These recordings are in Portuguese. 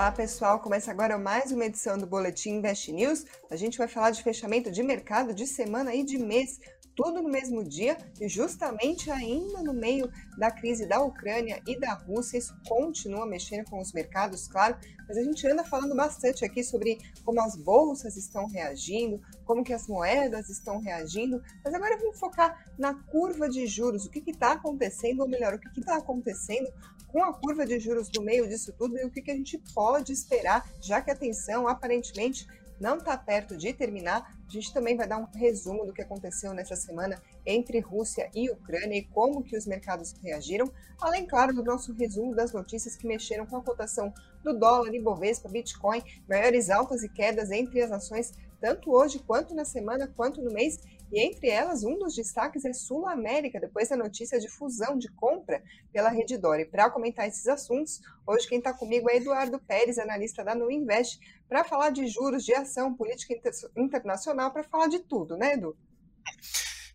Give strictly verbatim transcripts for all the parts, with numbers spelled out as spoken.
Olá pessoal, começa agora mais uma edição do Boletim Invest News. A gente vai falar de fechamento de mercado de semana e de mês, tudo no mesmo dia e justamente ainda no meio da crise da Ucrânia e da Rússia. Isso continua mexendo com os mercados, claro, mas a gente anda falando bastante aqui sobre como as bolsas estão reagindo, como que as moedas estão reagindo, mas agora vamos focar na curva de juros, o que está acontecendo, ou melhor, o que está acontecendo com a curva de juros no meio disso tudo e o que, que a gente pode esperar, já que a tensão aparentemente não está perto de terminar. A gente também vai dar um resumo do que aconteceu nessa semana entre Rússia e Ucrânia e como que os mercados reagiram, além, claro, do nosso resumo das notícias que mexeram com a cotação do dólar, Ibovespa, Bitcoin, maiores altas e quedas entre as nações, tanto hoje quanto na semana, quanto no mês. E entre elas, um dos destaques é SulAmérica, depois da notícia de fusão de compra pela Rede D'Or. E para comentar esses assuntos, hoje quem está comigo é Eduardo Pérez, analista da NuInvest, para falar de juros, de ação, política inter- internacional, para falar de tudo, né, Edu?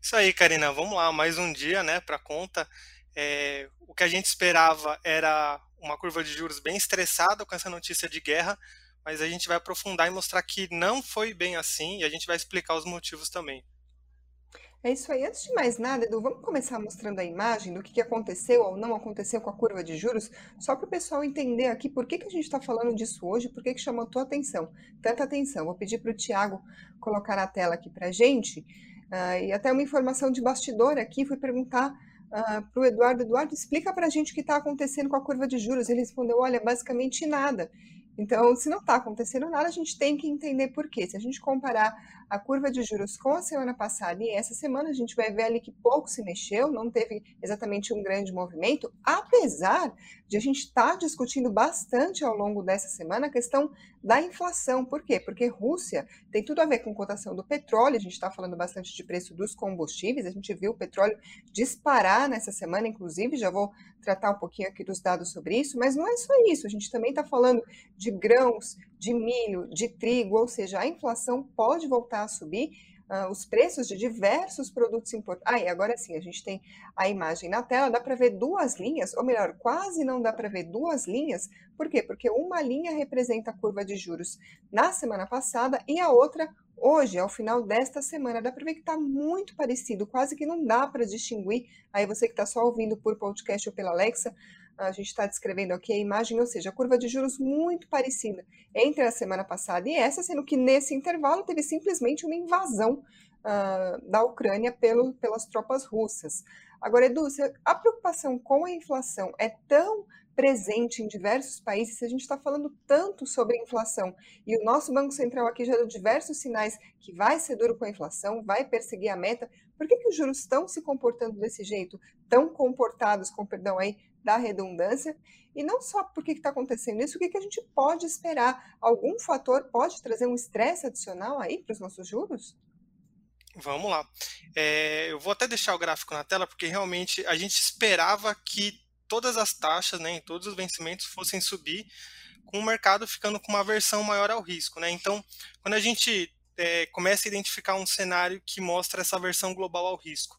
Isso aí, Karina. Vamos lá, mais um dia, né, para conta. É, o que a gente esperava era uma curva de juros bem estressada com essa notícia de guerra, mas a gente vai aprofundar e mostrar que não foi bem assim e a gente vai explicar os motivos também. É isso aí. Antes de mais nada, Edu, vamos começar mostrando a imagem do que aconteceu ou não aconteceu com a curva de juros, só para o pessoal entender aqui por que, que a gente está falando disso hoje, por que, que chamou a tua atenção, tanta atenção. Vou pedir para o Tiago colocar a tela aqui para a gente, uh, e até uma informação de bastidor aqui, fui perguntar uh, para o Eduardo, Eduardo, explica para a gente o que está acontecendo com a curva de juros. Ele respondeu, olha, basicamente nada. Então, se não está acontecendo nada, a gente tem que entender por quê. Se a gente comparar a curva de juros com a semana passada e essa semana, a gente vai ver ali que pouco se mexeu, não teve exatamente um grande movimento, apesar de a gente estar tá discutindo bastante ao longo dessa semana a questão da inflação. Por quê? Porque Rússia tem tudo a ver com cotação do petróleo, a gente está falando bastante de preço dos combustíveis, a gente viu o petróleo disparar nessa semana, inclusive, já vou tratar um pouquinho aqui dos dados sobre isso, mas não é só isso, a gente também está falando de de grãos, de milho, de trigo, ou seja, a inflação pode voltar a subir, uh, os preços de diversos produtos importados. Ah, e agora sim, a gente tem a imagem na tela, dá para ver duas linhas, ou melhor, quase não dá para ver duas linhas. Por quê? Porque uma linha representa a curva de juros na semana passada e a outra hoje, ao final desta semana. Dá para ver que está muito parecido, quase que não dá para distinguir. Aí você que está só ouvindo por podcast ou pela Alexa, a gente está descrevendo aqui a imagem, ou seja, a curva de juros muito parecida entre a semana passada e essa, sendo que nesse intervalo teve simplesmente uma invasão uh, da Ucrânia pelo, pelas tropas russas. Agora, Edu, a preocupação com a inflação é tão presente em diversos países, a gente está falando tanto sobre inflação e o nosso Banco Central aqui já deu diversos sinais que vai ser duro com a inflação, vai perseguir a meta. Por que, que os juros estão se comportando desse jeito, tão comportados, com perdão aí, da redundância? E não só por que está acontecendo isso, o que, que a gente pode esperar? Algum fator pode trazer um estresse adicional aí para os nossos juros? Vamos lá. É, eu vou até deixar o gráfico na tela, porque realmente a gente esperava que todas as taxas, né, em todos os vencimentos fossem subir, com o mercado ficando com uma aversão maior ao risco, né? Então, quando a gente é, começa a identificar um cenário que mostra essa aversão global ao risco,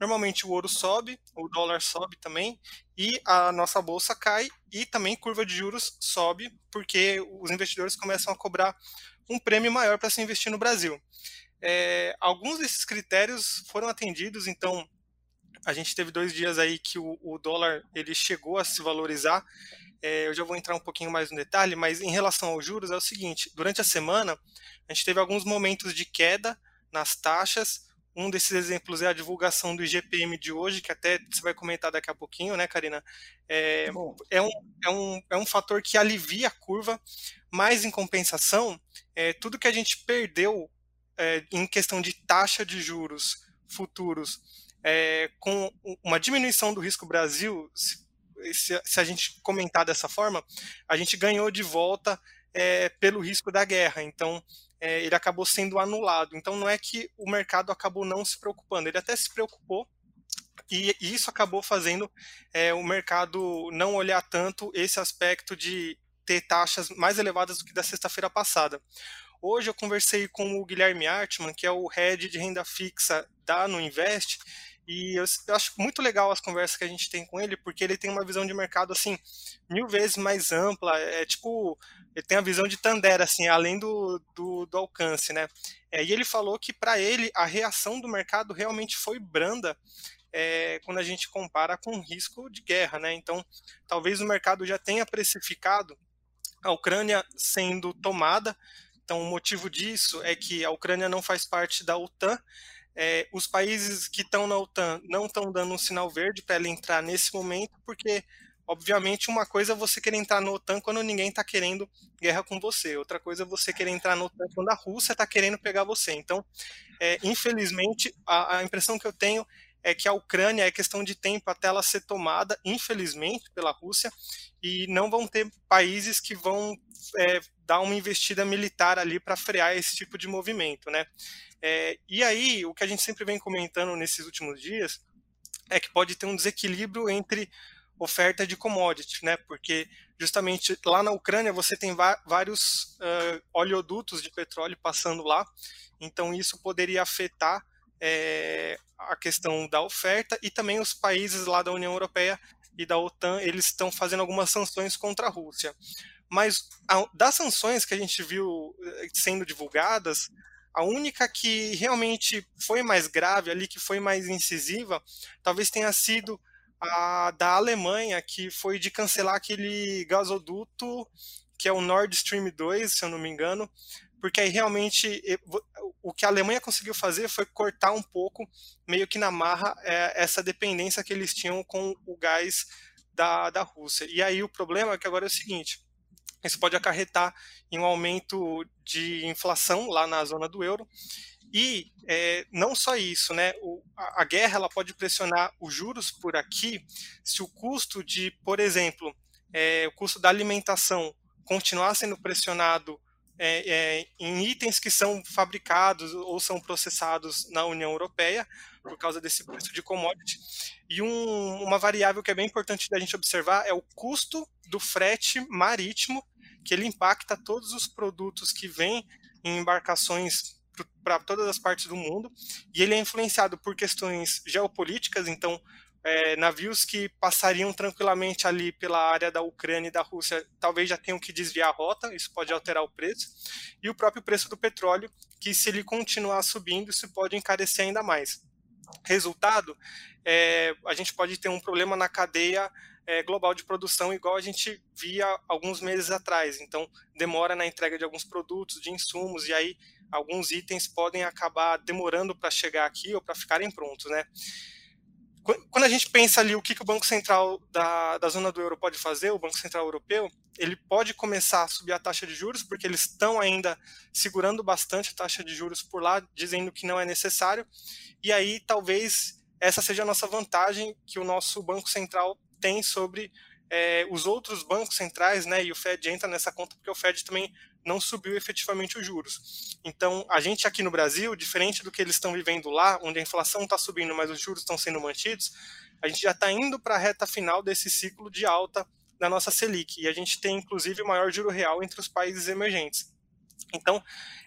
normalmente o ouro sobe, o dólar sobe também, e a nossa bolsa cai, e também curva de juros sobe, porque os investidores começam a cobrar um prêmio maior para se investir no Brasil. É, alguns desses critérios foram atendidos, então a gente teve dois dias aí que o, o dólar ele chegou a se valorizar. É, eu já vou entrar um pouquinho mais no detalhe, mas em relação aos juros é o seguinte, durante a semana a gente teve alguns momentos de queda nas taxas. Um desses exemplos é a divulgação do I G P M de hoje, que até você vai comentar daqui a pouquinho, né, Karina? É, é, um, é, um, é um fator que alivia a curva, mas em compensação, é, tudo que a gente perdeu é, em questão de taxa de juros futuros, é, com uma diminuição do risco Brasil, se, se, se a gente comentar dessa forma, a gente ganhou de volta é, pelo risco da guerra. Então, ele acabou sendo anulado. Então, não é que o mercado acabou não se preocupando, ele até se preocupou e isso acabou fazendo é, o mercado não olhar tanto esse aspecto de ter taxas mais elevadas do que da sexta-feira passada. Hoje eu conversei com o Guilherme Hartmann, que é o head de renda fixa da NuInvest, E eu, eu acho muito legal as conversas que a gente tem com ele, porque ele tem uma visão de mercado, assim, mil vezes mais ampla. É tipo, ele tem a visão de Tandera, assim, além do, do, do alcance, né? É, e ele falou que, para ele, a reação do mercado realmente foi branda, é, quando a gente compara com o risco de guerra, né? Então, talvez o mercado já tenha precificado a Ucrânia sendo tomada. Então, o motivo disso é que a Ucrânia não faz parte da OTAN. É, os países que estão na OTAN não estão dando um sinal verde para ela entrar nesse momento, porque, obviamente, uma coisa é você querer entrar na OTAN quando ninguém está querendo guerra com você, outra coisa é você querer entrar na OTAN quando a Rússia está querendo pegar você. Então, é, infelizmente, a, a impressão que eu tenho é que a Ucrânia é questão de tempo até ela ser tomada, infelizmente, pela Rússia, e não vão ter países que vão é, dar uma investida militar ali para frear esse tipo de movimento, né? É, e aí, o que a gente sempre vem comentando nesses últimos dias é que pode ter um desequilíbrio entre oferta de commodity, né? Porque justamente lá na Ucrânia você tem vários uh, oleodutos de petróleo passando lá, então isso poderia afetar é, a questão da oferta, e também os países lá da União Europeia e da OTAN, eles estão fazendo algumas sanções contra a Rússia. Mas a, das sanções que a gente viu sendo divulgadas, a única que realmente foi mais grave ali, que foi mais incisiva, talvez tenha sido a da Alemanha, que foi de cancelar aquele gasoduto, que é o Nord Stream dois, se eu não me engano, porque aí realmente o que a Alemanha conseguiu fazer foi cortar um pouco, meio que na marra, essa dependência que eles tinham com o gás da, da Rússia. E aí o problema é que agora é o seguinte: isso pode acarretar em um aumento de inflação lá na zona do euro. E é, não só isso, né? O, a, a guerra ela pode pressionar os juros por aqui. Se o custo de, por exemplo, é, o custo da alimentação continuar sendo pressionado é, é, em itens que são fabricados ou são processados na União Europeia, por causa desse preço de commodity. E um, uma variável que é bem importante da gente observar é o custo do frete marítimo, que ele impacta todos os produtos que vêm em embarcações para todas as partes do mundo, e ele é influenciado por questões geopolíticas. Então, é, navios que passariam tranquilamente ali pela área da Ucrânia e da Rússia, talvez já tenham que desviar a rota, isso pode alterar o preço, e o próprio preço do petróleo, que se ele continuar subindo, isso pode encarecer ainda mais. Resultado, é, a gente pode ter um problema na cadeia global de produção, igual a gente via alguns meses atrás. Então, demora na entrega de alguns produtos, de insumos, e aí alguns itens podem acabar demorando para chegar aqui ou para ficarem prontos, né? Quando a gente pensa ali o que, que o Banco Central da, da Zona do Euro pode fazer, o Banco Central Europeu, ele pode começar a subir a taxa de juros, porque eles estão ainda segurando bastante a taxa de juros por lá, dizendo que não é necessário, e aí talvez essa seja a nossa vantagem que o nosso Banco Central tem sobre é, os outros bancos centrais, né? E o Fed entra nessa conta porque o Fed também não subiu efetivamente os juros. Então, a gente aqui no Brasil, diferente do que eles estão vivendo lá, onde a inflação está subindo, mas os juros estão sendo mantidos, a gente já está indo para a reta final desse ciclo de alta da nossa Selic. E a gente tem, inclusive, o maior juro real entre os países emergentes. Então,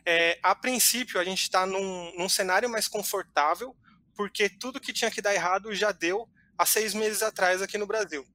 é, a princípio, a gente está num, num cenário mais confortável, porque tudo que tinha que dar errado já deu há seis meses atrás aqui no Brasil.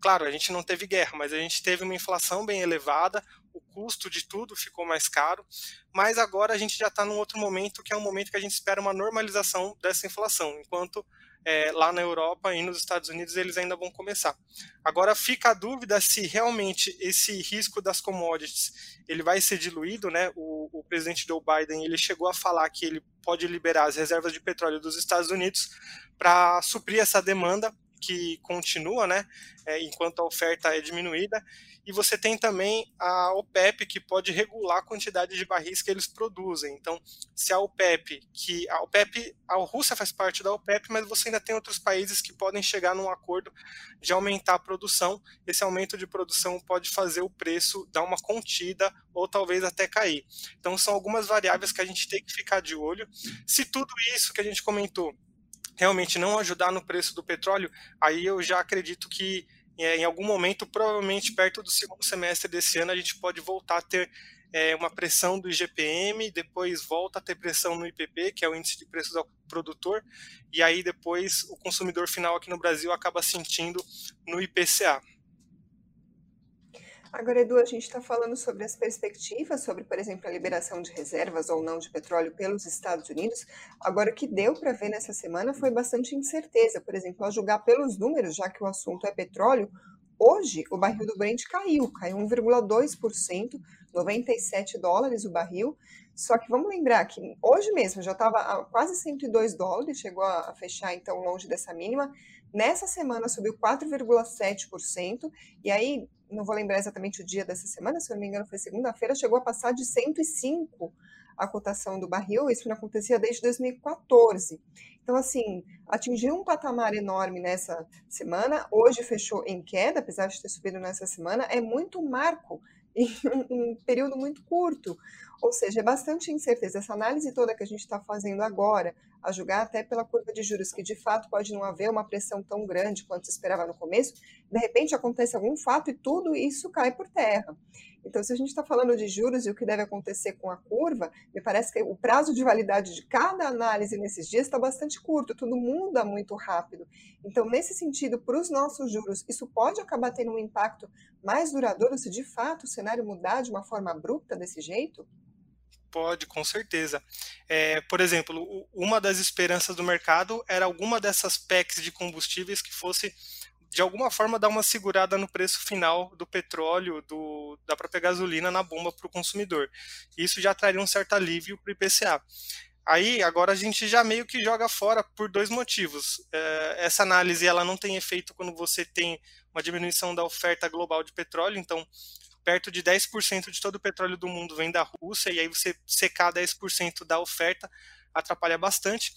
Claro, a gente não teve guerra, mas a gente teve uma inflação bem elevada, o custo de tudo ficou mais caro, mas agora a gente já está num outro momento, que é um momento que a gente espera uma normalização dessa inflação, enquanto é, lá na Europa e nos Estados Unidos eles ainda vão começar. Agora fica a dúvida se realmente esse risco das commodities ele vai ser diluído, né? O, o presidente Joe Biden ele chegou a falar que ele pode liberar as reservas de petróleo dos Estados Unidos para suprir essa demanda que continua, né? É, enquanto a oferta é diminuída, e você tem também a OPEP, que pode regular a quantidade de barris que eles produzem. Então, se a OPEP, que a OPEP, a Rússia faz parte da OPEP, mas você ainda tem outros países que podem chegar num acordo de aumentar a produção. Esse aumento de produção pode fazer o preço dar uma contida ou talvez até cair. Então, são algumas variáveis que a gente tem que ficar de olho. Se tudo isso que a gente comentou realmente não ajudar no preço do petróleo, aí eu já acredito que em algum momento, provavelmente perto do segundo semestre desse ano, a gente pode voltar a ter é, uma pressão do I G P M, depois volta a ter pressão no I P P, que é o índice de preços ao produtor, e aí depois o consumidor final aqui no Brasil acaba sentindo no I P C A. Agora, Edu, a gente está falando sobre as perspectivas, sobre, por exemplo, a liberação de reservas ou não de petróleo pelos Estados Unidos. Agora, o que deu para ver nessa semana foi bastante incerteza. Por exemplo, a julgar pelos números, já que o assunto é petróleo, hoje o barril do Brent caiu, caiu um vírgula dois por cento, noventa e sete dólares o barril. Só que vamos lembrar que hoje mesmo já estava a quase cento e dois dólares, chegou a fechar então longe dessa mínima. Nessa semana subiu quatro vírgula sete por cento e aí, não vou lembrar exatamente o dia dessa semana, se eu não me engano foi segunda-feira, chegou a passar de cento e cinco a cotação do barril, isso não acontecia desde dois mil e quatorze. Então, assim, atingiu um patamar enorme nessa semana, hoje fechou em queda, apesar de ter subido nessa semana, é muito marco em um período muito curto, ou seja, é bastante incerteza. Essa análise toda que a gente está fazendo agora, a julgar até pela curva de juros, que de fato pode não haver uma pressão tão grande quanto se esperava no começo, de repente acontece algum fato e tudo isso cai por terra. Então, se a gente está falando de juros e o que deve acontecer com a curva, me parece que o prazo de validade de cada análise nesses dias está bastante curto, tudo muda muito rápido. Então, nesse sentido, para os nossos juros, isso pode acabar tendo um impacto mais duradouro se de fato o cenário mudar de uma forma abrupta desse jeito? Pode, com certeza. É, por exemplo, uma das esperanças do mercado era alguma dessas P E Cs de combustíveis que fosse, de alguma forma, dar uma segurada no preço final do petróleo, do, da própria gasolina na bomba para o consumidor. Isso já traria um certo alívio para o I P C A. Aí, agora a gente já meio que joga fora por dois motivos. É, essa análise ela não tem efeito quando você tem uma diminuição da oferta global de petróleo, então perto de dez por cento de todo o petróleo do mundo vem da Rússia, e aí você secar dez por cento da oferta atrapalha bastante.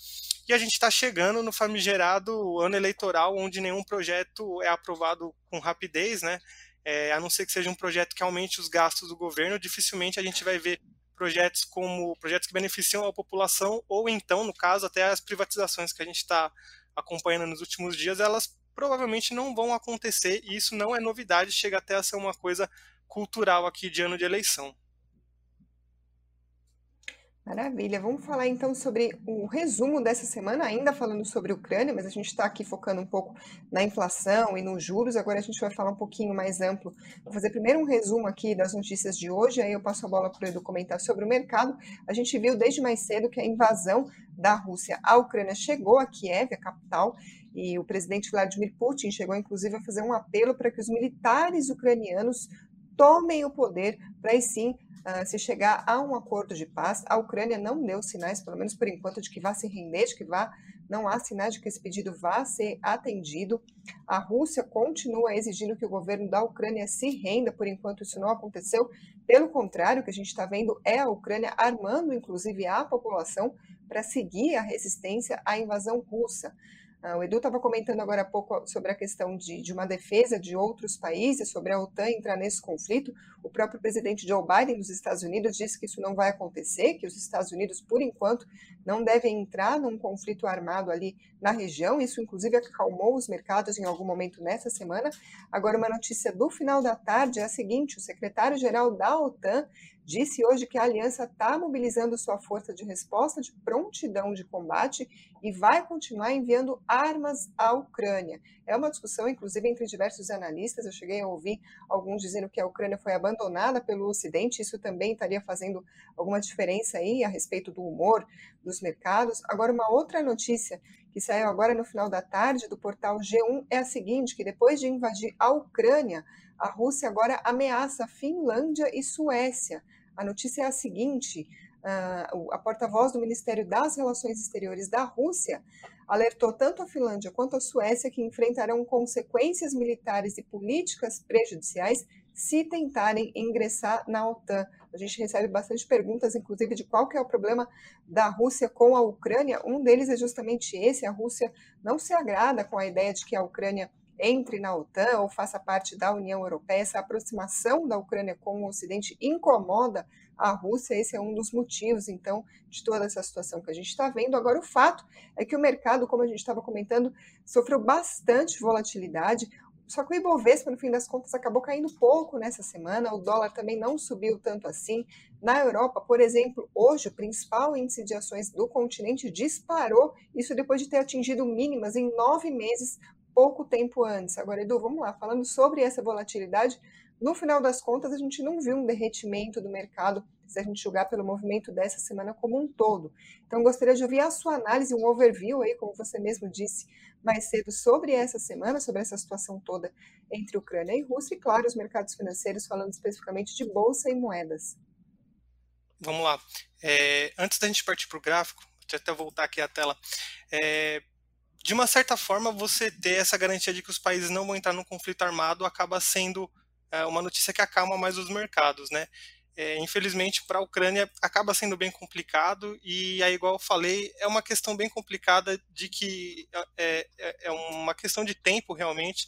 E a gente está chegando no famigerado ano eleitoral, onde nenhum projeto é aprovado com rapidez, né? É, a não ser que seja um projeto que aumente os gastos do governo, dificilmente a gente vai ver projetos como projetos que beneficiam a população, ou então, no caso, até as privatizações que a gente está acompanhando nos últimos dias, elas provavelmente não vão acontecer, e isso não é novidade, chega até a ser uma coisa cultural aqui de ano de eleição. Maravilha, vamos falar então sobre o resumo dessa semana, ainda falando sobre a Ucrânia, mas a gente está aqui focando um pouco na inflação e nos juros, agora a gente vai falar um pouquinho mais amplo. Vou fazer primeiro um resumo aqui das notícias de hoje, aí eu passo a bola para o Edu comentar sobre o mercado. A gente viu desde mais cedo que a invasão da Rússia à Ucrânia chegou a Kiev, a capital, e o presidente Vladimir Putin chegou inclusive a fazer um apelo para que os militares ucranianos tomem o poder para aí sim uh, se chegar a um acordo de paz. A Ucrânia não deu sinais, pelo menos por enquanto, de que vá se render, de que vá, não há sinais de que esse pedido vá ser atendido. A Rússia continua exigindo que o governo da Ucrânia se renda, por enquanto isso não aconteceu. Pelo contrário, o que a gente está vendo é a Ucrânia armando, inclusive, a população para seguir a resistência à invasão russa. O Edu estava comentando agora há pouco sobre a questão de, de uma defesa de outros países, sobre a OTAN entrar nesse conflito. O próprio presidente Joe Biden dos Estados Unidos disse que isso não vai acontecer, que os Estados Unidos, por enquanto, não devem entrar num conflito armado ali na região. Isso, inclusive, acalmou os mercados em algum momento nessa semana. Agora, uma notícia do final da tarde é a seguinte: o secretário-geral da OTAN disse hoje que a aliança está mobilizando sua força de resposta de prontidão de combate e vai continuar enviando armas à Ucrânia. É uma discussão, inclusive, entre diversos analistas. Eu cheguei a ouvir alguns dizendo que a Ucrânia foi abandonada pelo Ocidente. Isso também estaria fazendo alguma diferença aí a respeito do humor dos mercados. Agora, uma outra notícia que saiu agora no final da tarde do portal G um é a seguinte, que depois de invadir a Ucrânia, a Rússia agora ameaça a Finlândia e Suécia. A notícia é a seguinte, a porta-voz do Ministério das Relações Exteriores da Rússia alertou tanto a Finlândia quanto a Suécia que enfrentarão consequências militares e políticas prejudiciais se tentarem ingressar na OTAN. A gente recebe bastante perguntas, inclusive, de qual que é o problema da Rússia com a Ucrânia. Um deles é justamente esse, a Rússia não se agrada com a ideia de que a Ucrânia entre na OTAN ou faça parte da União Europeia. Essa aproximação da Ucrânia com o Ocidente incomoda a Rússia, esse é um dos motivos, então, de toda essa situação que a gente está vendo. Agora, o fato é que o mercado, como a gente estava comentando, sofreu bastante volatilidade. Só que o Ibovespa, no fim das contas, acabou caindo pouco nessa semana, o dólar também não subiu tanto assim. Na Europa, por exemplo, hoje o principal índice de ações do continente disparou, isso depois de ter atingido mínimas em nove meses, pouco tempo antes. Agora, Edu, vamos lá, falando sobre essa volatilidade, no final das contas a gente não viu um derretimento do mercado, se a gente julgar pelo movimento dessa semana como um todo. Então, gostaria de ouvir a sua análise, um overview aí, como você mesmo disse mais cedo, sobre essa semana, sobre essa situação toda entre Ucrânia e Rússia, e claro, os mercados financeiros, falando especificamente de bolsa e moedas. Vamos lá. É, antes da gente partir para o gráfico, deixa eu até voltar aqui a tela. É, de uma certa forma, você ter essa garantia de que os países não vão entrar num conflito armado acaba sendo é, uma notícia que acalma mais os mercados, né? É, infelizmente, para a Ucrânia acaba sendo bem complicado e, aí, igual eu falei, é uma questão bem complicada de que é, é uma questão de tempo, realmente.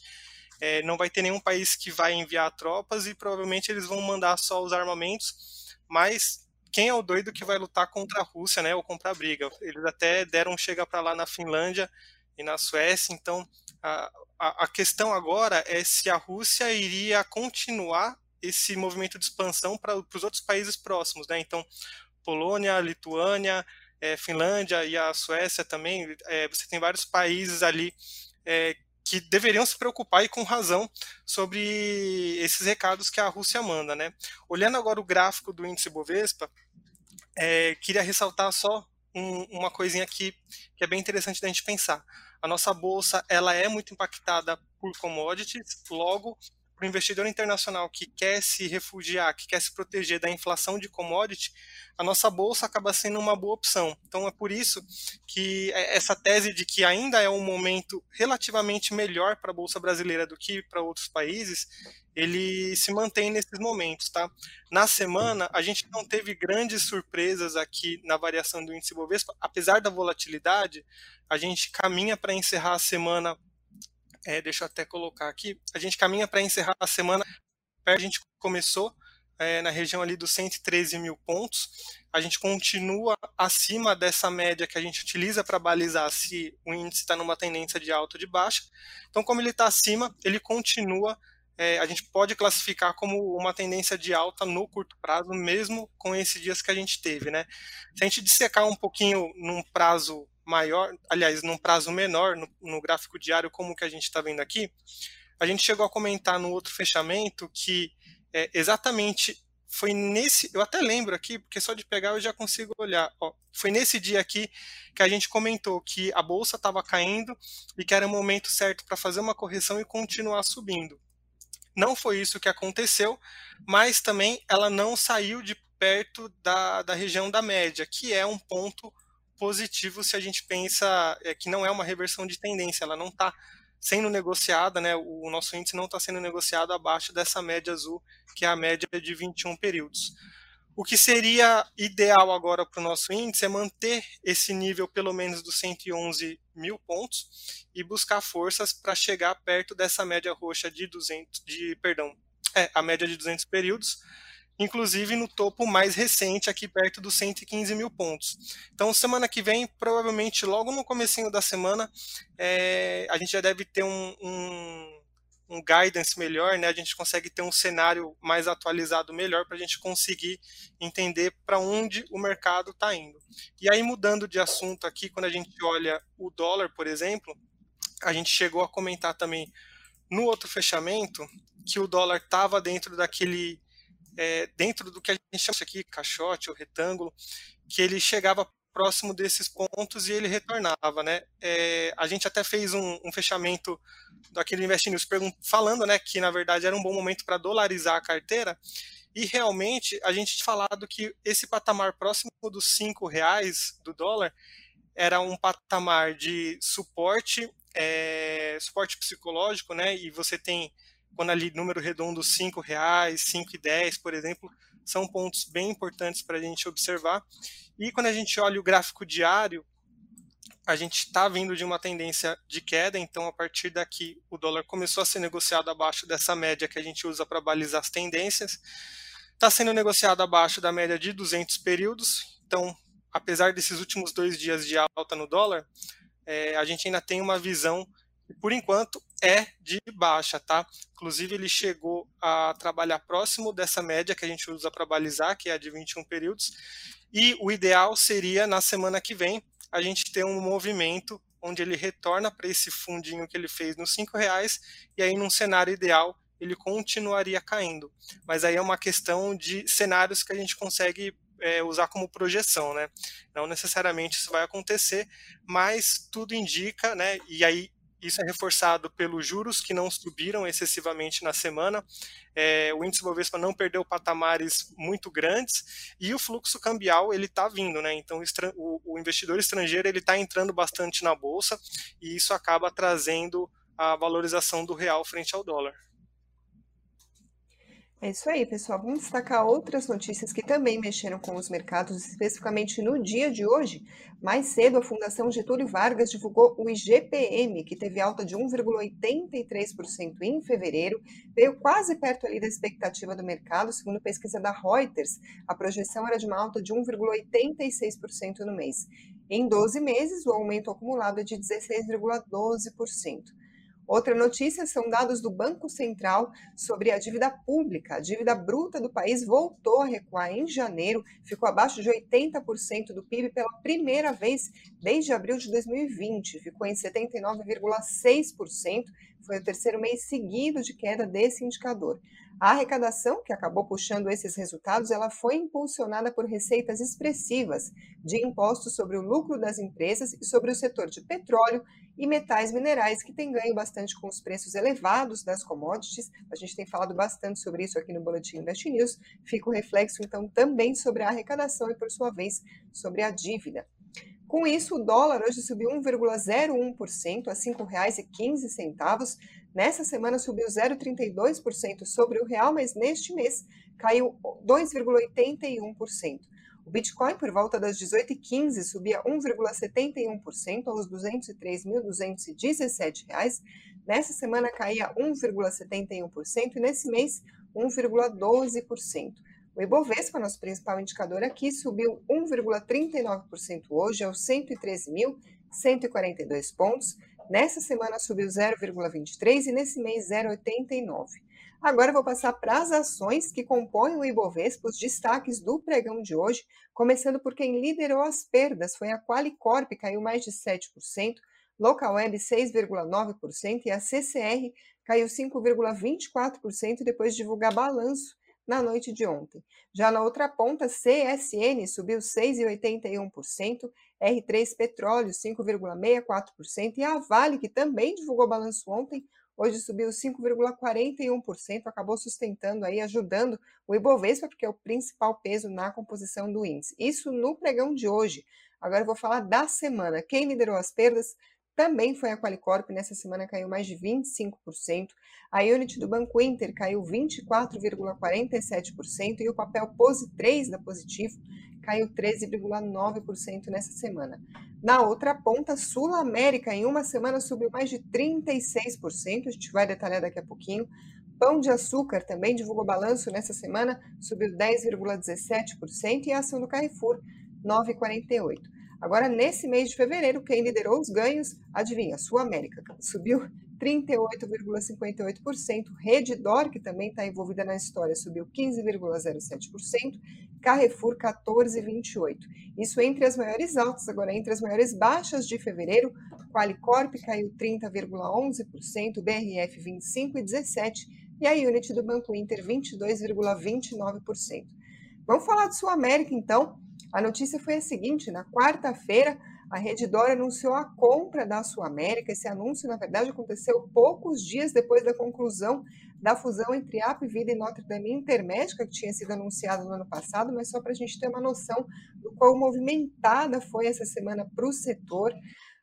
É, não vai ter nenhum país que vai enviar tropas e provavelmente eles vão mandar só os armamentos, mas quem é o doido que vai lutar contra a Rússia, né, ou contra a briga? Eles até deram chega para lá na Finlândia e na Suécia, então a, a, a questão agora é se a Rússia iria continuar esse movimento de expansão para os outros países próximos, né? Então, Polônia, Lituânia, é, Finlândia e a Suécia também, é, você tem vários países ali é, que deveriam se preocupar, e com razão, sobre esses recados que a Rússia manda, né? Olhando agora o gráfico do índice Bovespa, é, queria ressaltar só um, uma coisinha aqui que é bem interessante da gente pensar. A nossa bolsa, ela é muito impactada por commodities, logo, para o investidor internacional que quer se refugiar, que quer se proteger da inflação de commodity, a nossa bolsa acaba sendo uma boa opção. Então é por isso que essa tese de que ainda é um momento relativamente melhor para a bolsa brasileira do que para outros países, ele se mantém nesses momentos, tá? Na semana, a gente não teve grandes surpresas aqui na variação do índice Bovespa, apesar da volatilidade, a gente caminha para encerrar a semana. É, deixa eu até colocar aqui, a gente caminha para encerrar a semana, a gente começou é, na região ali dos cento e treze mil pontos, a gente continua acima dessa média que a gente utiliza para balizar se o índice está numa tendência de alta ou de baixa, então como ele está acima, ele continua, é, a gente pode classificar como uma tendência de alta no curto prazo, mesmo com esses dias que a gente teve, né? Se a gente dissecar um pouquinho num prazo maior, aliás, num prazo menor, no, no gráfico diário, como que a gente está vendo aqui, a gente chegou a comentar no outro fechamento que é, exatamente foi nesse, eu até lembro aqui, porque só de pegar eu já consigo olhar, ó, foi nesse dia aqui que a gente comentou que a bolsa estava caindo e que era o momento certo para fazer uma correção e continuar subindo. Não foi isso que aconteceu, mas também ela não saiu de perto da, da região da média, que é um ponto positivo se a gente pensa que não é uma reversão de tendência, ela não está sendo negociada, né? O nosso índice não está sendo negociado abaixo dessa média azul, que é a média de vinte e um períodos. O que seria ideal agora para o nosso índice é manter esse nível pelo menos dos cento e onze mil pontos e buscar forças para chegar perto dessa média roxa de duzentos, de, perdão, é, a média de duzentos períodos, inclusive no topo mais recente, aqui perto dos cento e quinze mil pontos. Então, semana que vem, provavelmente logo no comecinho da semana, é, a gente já deve ter um, um, um guidance melhor, né? A gente consegue ter um cenário mais atualizado melhor para a gente conseguir entender para onde o mercado está indo. E aí, mudando de assunto aqui, quando a gente olha o dólar, por exemplo, a gente chegou a comentar também no outro fechamento que o dólar estava dentro daquele... É, dentro do que a gente chama aqui, caixote ou retângulo, que ele chegava próximo desses pontos e ele retornava, né? É, a gente até fez um, um fechamento daquele Invest News falando, né, que na verdade era um bom momento para dolarizar a carteira, e realmente a gente tinha falado que esse patamar próximo dos cinco reais do dólar era um patamar de suporte, é, suporte psicológico, né? E você tem, quando ali número redondo cinco reais, cinco e dez, por exemplo, são pontos bem importantes para a gente observar. E quando a gente olha o gráfico diário, a gente está vindo de uma tendência de queda, então a partir daqui o dólar começou a ser negociado abaixo dessa média que a gente usa para balizar as tendências. Está sendo negociado abaixo da média de duzentos períodos, então apesar desses últimos dois dias de alta no dólar, é, a gente ainda tem uma visão, por enquanto, é de baixa, tá? Inclusive ele chegou a trabalhar próximo dessa média que a gente usa para balizar, que é a de vinte e um períodos, e o ideal seria na semana que vem a gente ter um movimento onde ele retorna para esse fundinho que ele fez nos cinco reais, e aí num cenário ideal ele continuaria caindo, mas aí é uma questão de cenários que a gente consegue é, usar como projeção, né? Não necessariamente isso vai acontecer, mas tudo indica, né? E aí isso é reforçado pelos juros que não subiram excessivamente na semana, é, o índice Bovespa não perdeu patamares muito grandes e o fluxo cambial ele está vindo, né? Então o, o investidor estrangeiro ele está entrando bastante na bolsa e isso acaba trazendo a valorização do real frente ao dólar. É isso aí, pessoal. Vamos destacar outras notícias que também mexeram com os mercados, especificamente no dia de hoje. Mais cedo, a Fundação Getúlio Vargas divulgou o I G P M, que teve alta de um vírgula oitenta e três por cento em fevereiro, veio quase perto ali da expectativa do mercado. Segundo pesquisa da Reuters, a projeção era de uma alta de um vírgula oitenta e seis por cento no mês. Em doze meses, o aumento acumulado é de dezesseis vírgula doze por cento. Outra notícia são dados do Banco Central sobre a dívida pública. A dívida bruta do país voltou a recuar em janeiro, ficou abaixo de oitenta por cento do P I B pela primeira vez desde abril de dois mil e vinte, ficou em setenta e nove vírgula seis por cento, foi o terceiro mês seguido de queda desse indicador. A arrecadação, que acabou puxando esses resultados, ela foi impulsionada por receitas expressivas de impostos sobre o lucro das empresas e sobre o setor de petróleo e metais minerais, que tem ganho bastante com os preços elevados das commodities. A gente tem falado bastante sobre isso aqui no Boletim Invest News. Fica o reflexo, então, também sobre a arrecadação e, por sua vez, sobre a dívida. Com isso, o dólar hoje subiu um vírgula zero um por cento a cinco reais e quinze centavos. Nessa semana subiu zero vírgula trinta e dois por cento sobre o real, mas neste mês caiu dois vírgula oitenta e um por cento. O Bitcoin, por volta das dezoito e quinze, subia um vírgula setenta e um por cento aos duzentos e três mil duzentos e dezessete reais. Nessa semana caía um vírgula setenta e um por cento e nesse mês um vírgula doze por cento. O Ibovespa, nosso principal indicador aqui, subiu um vírgula trinta e nove por cento hoje aos cento e três mil cento e quarenta e dois pontos. Nessa semana subiu zero vírgula vinte e três por cento e nesse mês zero vírgula oitenta e nove por cento. Agora eu vou passar para as ações que compõem o Ibovespa, os destaques do pregão de hoje, começando por quem liderou as perdas, foi a Qualicorp, caiu mais de sete por cento, Localweb seis vírgula nove por cento e a C C R caiu cinco vírgula vinte e quatro por cento depois de divulgar balanço na noite de ontem. Já na outra ponta, C S N subiu seis vírgula oitenta e um por cento, R três Petróleo cinco vírgula sessenta e quatro por cento e a Vale, que também divulgou balanço ontem, hoje subiu cinco vírgula quarenta e um por cento, acabou sustentando aí, ajudando o Ibovespa, porque é o principal peso na composição do índice. Isso no pregão de hoje. Agora eu vou falar da semana. Quem liderou as perdas também foi a Qualicorp, nessa semana caiu mais de vinte e cinco por cento, a Unity do Banco Inter caiu vinte e quatro vírgula quarenta e sete por cento e o papel Positivo da Positivo caiu treze vírgula nove por cento nessa semana. Na outra ponta, SulAmérica em uma semana subiu mais de trinta e seis por cento, a gente vai detalhar daqui a pouquinho. Pão de Açúcar também divulgou balanço nessa semana, subiu dez vírgula dezessete por cento e a ação do Carrefour nove vírgula quarenta e oito por cento. Agora, nesse mês de fevereiro, quem liderou os ganhos, adivinha, SulAmérica subiu trinta e oito vírgula cinquenta e oito por cento, Rede D'Or, que também está envolvida na história, subiu quinze vírgula zero sete por cento, Carrefour quatorze vírgula vinte e oito por cento. Isso entre as maiores altas. Agora, entre as maiores baixas de fevereiro, Qualicorp caiu trinta vírgula onze por cento, B R F vinte e cinco vírgula dezessete por cento e a Unity do Banco Inter vinte e dois vírgula vinte e nove por cento. Vamos falar de SulAmérica, então. A notícia foi a seguinte: na quarta-feira, a Rede D'Or anunciou a compra da SulAmérica. Esse anúncio, na verdade, aconteceu poucos dias depois da conclusão da fusão entre Apvida e Notre Dame Intermédica, que tinha sido anunciada no ano passado, mas só para a gente ter uma noção do quão movimentada foi essa semana para o setor.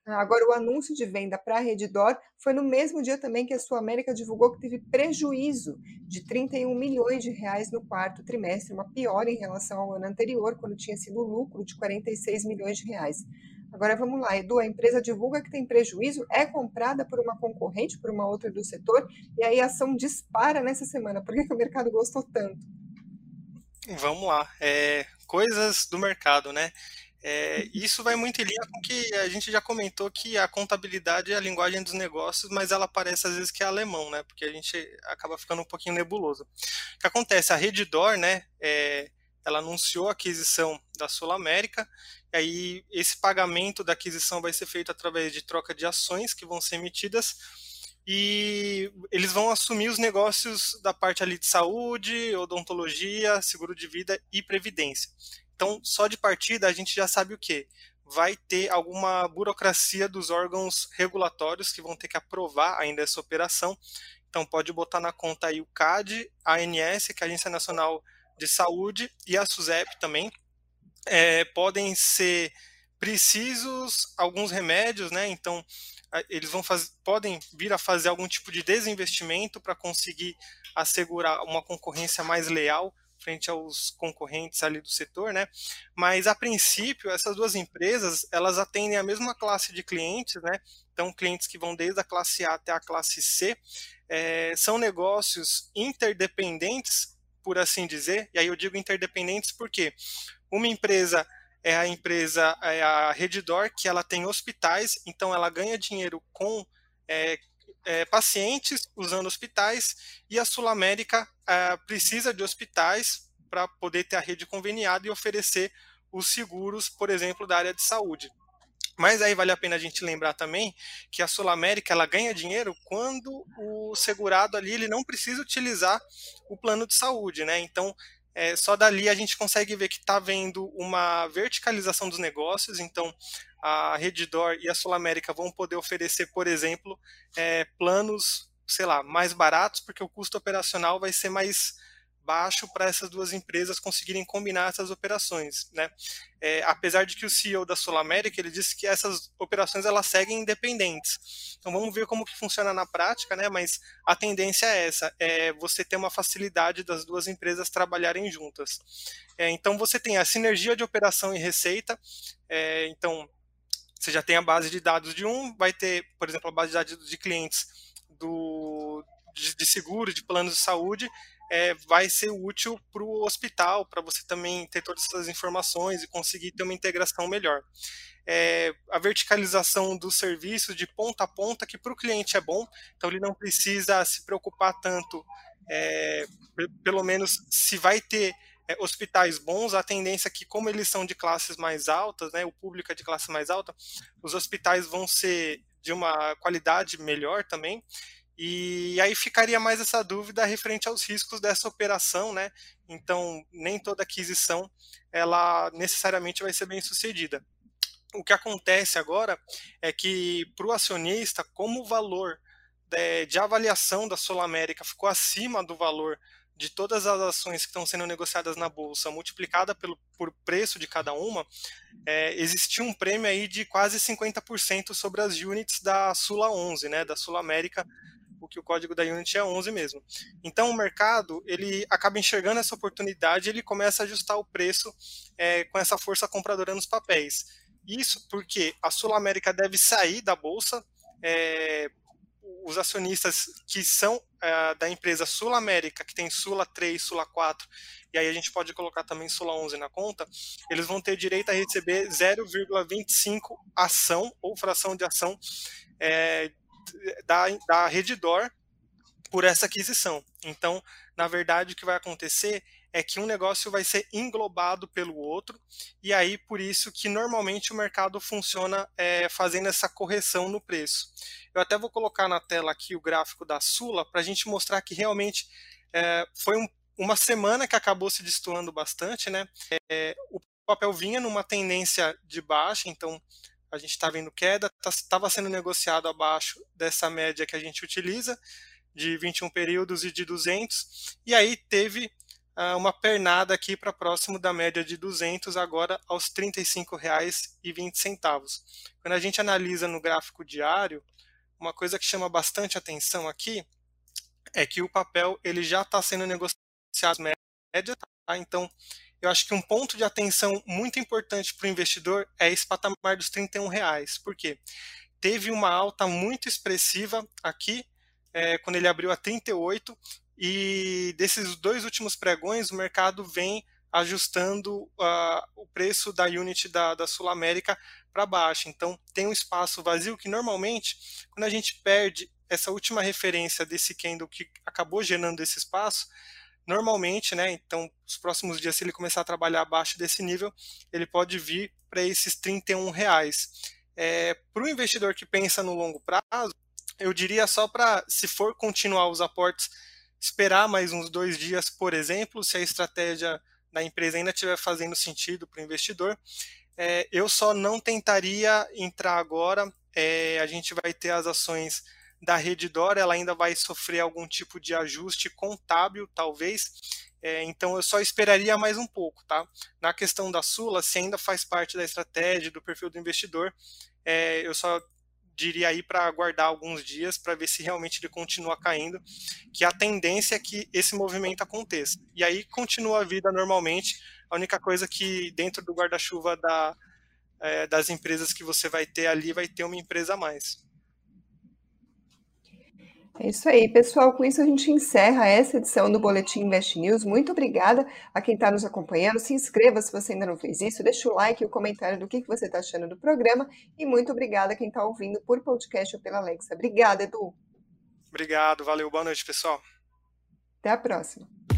Agora, o anúncio de venda para a Rede D'Or foi no mesmo dia também que a SulAmérica divulgou que teve prejuízo de trinta e um milhões de reais no quarto trimestre, uma piora em relação ao ano anterior, quando tinha sido lucro de quarenta e seis milhões de reais. Agora vamos lá, Edu, a empresa divulga que tem prejuízo, é comprada por uma concorrente, por uma outra do setor, e aí a ação dispara nessa semana. Por que que o mercado gostou tanto? Vamos lá, é, coisas do mercado, né? É, isso vai muito em linha com o que a gente já comentou, que a contabilidade é a linguagem dos negócios, mas ela parece às vezes que é alemão, né? Porque a gente acaba ficando um pouquinho nebuloso. O que acontece? A Rede D'Or, né? É, ela anunciou a aquisição da SulAmérica, e aí esse pagamento da aquisição vai ser feito através de troca de ações que vão ser emitidas, e eles vão assumir os negócios da parte ali de saúde, odontologia, seguro de vida e previdência. Então, só de partida, a gente já sabe o quê? Vai ter alguma burocracia dos órgãos regulatórios que vão ter que aprovar ainda essa operação. Então, pode botar na conta aí o C A D, a ANS, que é a Agência Nacional de Saúde, e a SUSEP também. É, podem ser precisos alguns remédios, né? Então, eles vão fazer, podem vir a fazer algum tipo de desinvestimento para conseguir assegurar uma concorrência mais leal frente aos concorrentes ali do setor, né? Mas a princípio essas duas empresas elas atendem a mesma classe de clientes, né? Então clientes que vão desde a classe A até a classe C, é, são negócios interdependentes, por assim dizer. E aí eu digo interdependentes porque uma empresa é a empresa é a Rede D'Or, que ela tem hospitais, então ela ganha dinheiro com é, É, pacientes usando hospitais, e a SulAmérica é, precisa de hospitais para poder ter a rede conveniada e oferecer os seguros, por exemplo, da área de saúde. Mas aí vale a pena a gente lembrar também que a SulAmérica ela ganha dinheiro quando o segurado ali ele não precisa utilizar o plano de saúde, né? Então é, só dali a gente consegue ver que está havendo uma verticalização dos negócios. Então a Rede D'Or e a SulAmérica vão poder oferecer, por exemplo, é, planos, sei lá, mais baratos, porque o custo operacional vai ser mais baixo para essas duas empresas conseguirem combinar essas operações, né? É, apesar de que o C E O da SulAmérica, ele disse que essas operações elas seguem independentes. Então vamos ver como que funciona na prática, né? Mas a tendência é essa, é você ter uma facilidade das duas empresas trabalharem juntas. É, então você tem a sinergia de operação e receita, é, então você já tem a base de dados de um, vai ter, por exemplo, a base de dados de clientes do, de, de seguro, de planos de saúde, é, vai ser útil para o hospital, para você também ter todas essas informações e conseguir ter uma integração melhor. É, a verticalização dos serviços de ponta a ponta, que para o cliente é bom, então ele não precisa se preocupar tanto, é, pelo menos se vai ter É, hospitais bons. A tendência é que, como eles são de classes mais altas, né, o público é de classe mais alta, os hospitais vão ser de uma qualidade melhor também, e aí ficaria mais essa dúvida referente aos riscos dessa operação, né? Então nem toda aquisição ela necessariamente vai ser bem sucedida. O que acontece agora é que, para o acionista, como o valor de, de avaliação da SulAmérica ficou acima do valor de todas as ações que estão sendo negociadas na bolsa, multiplicada pelo, por preço de cada uma, é, existiu um prêmio aí de quase cinquenta por cento sobre as units da Sula onze, né, da SulAmérica, o que o código da unit é onze mesmo. Então o mercado ele acaba enxergando essa oportunidade, ele começa a ajustar o preço é, com essa força compradora nos papéis. Isso porque a SulAmérica deve sair da bolsa, é, os acionistas que são uh, da empresa SulAmérica, que tem Sula três, Sula quatro, e aí a gente pode colocar também Sula onze na conta, eles vão ter direito a receber zero vírgula vinte e cinco ação ou fração de ação é, da, da Rede D'Or por essa aquisição. Então, na verdade, o que vai acontecer é que um negócio vai ser englobado pelo outro, e aí por isso que normalmente o mercado funciona é, fazendo essa correção no preço. Eu até vou colocar na tela aqui o gráfico da Sula para a gente mostrar que realmente é, foi um, uma semana que acabou se destoando bastante, né? É, o papel vinha numa tendência de baixa, então a gente está vendo queda, estava sendo negociado abaixo dessa média que a gente utiliza, de vinte e um períodos e de duzentos, e aí teve uma pernada aqui para próximo da média de duzentos, agora aos trinta e cinco reais e vinte centavos. Quando a gente analisa no gráfico diário, uma coisa que chama bastante atenção aqui é que o papel ele já está sendo negociado média, tá? Então eu acho que um ponto de atenção muito importante para o investidor é esse patamar dos trinta e um reais. Por quê? Teve uma alta muito expressiva aqui, é, quando ele abriu a trinta e oito, e desses dois últimos pregões, o mercado vem ajustando uh, o preço da unit da, da SulAmérica para baixo. Então, tem um espaço vazio que, normalmente, quando a gente perde essa última referência desse candle que acabou gerando esse espaço, normalmente, né, então, os próximos dias, se ele começar a trabalhar abaixo desse nível, ele pode vir para esses trinta e um reais. É, para o investidor que pensa no longo prazo, eu diria só para, se for continuar os aportes, esperar mais uns dois dias, por exemplo, se a estratégia da empresa ainda estiver fazendo sentido para o investidor. É, eu só não tentaria entrar agora. É, a gente vai ter as ações da Rede D'Or, ela ainda vai sofrer algum tipo de ajuste contábil, talvez. É, então eu só esperaria mais um pouco, tá? Na questão da Sula, se ainda faz parte da estratégia, do perfil do investidor, é, eu só diria aí para aguardar alguns dias para ver se realmente ele continua caindo, que a tendência é que esse movimento aconteça. E aí continua a vida normalmente. A única coisa que dentro do guarda-chuva da, é, das empresas que você vai ter ali, vai ter uma empresa a mais. É isso aí, pessoal. Com isso a gente encerra essa edição do Boletim Invest News. Muito obrigada a quem está nos acompanhando. Se inscreva se você ainda não fez isso. Deixa o like e o comentário do que você está achando do programa. E muito obrigada a quem está ouvindo por podcast ou pela Alexa. Obrigada, Edu. Obrigado, valeu. Boa noite, pessoal. Até a próxima.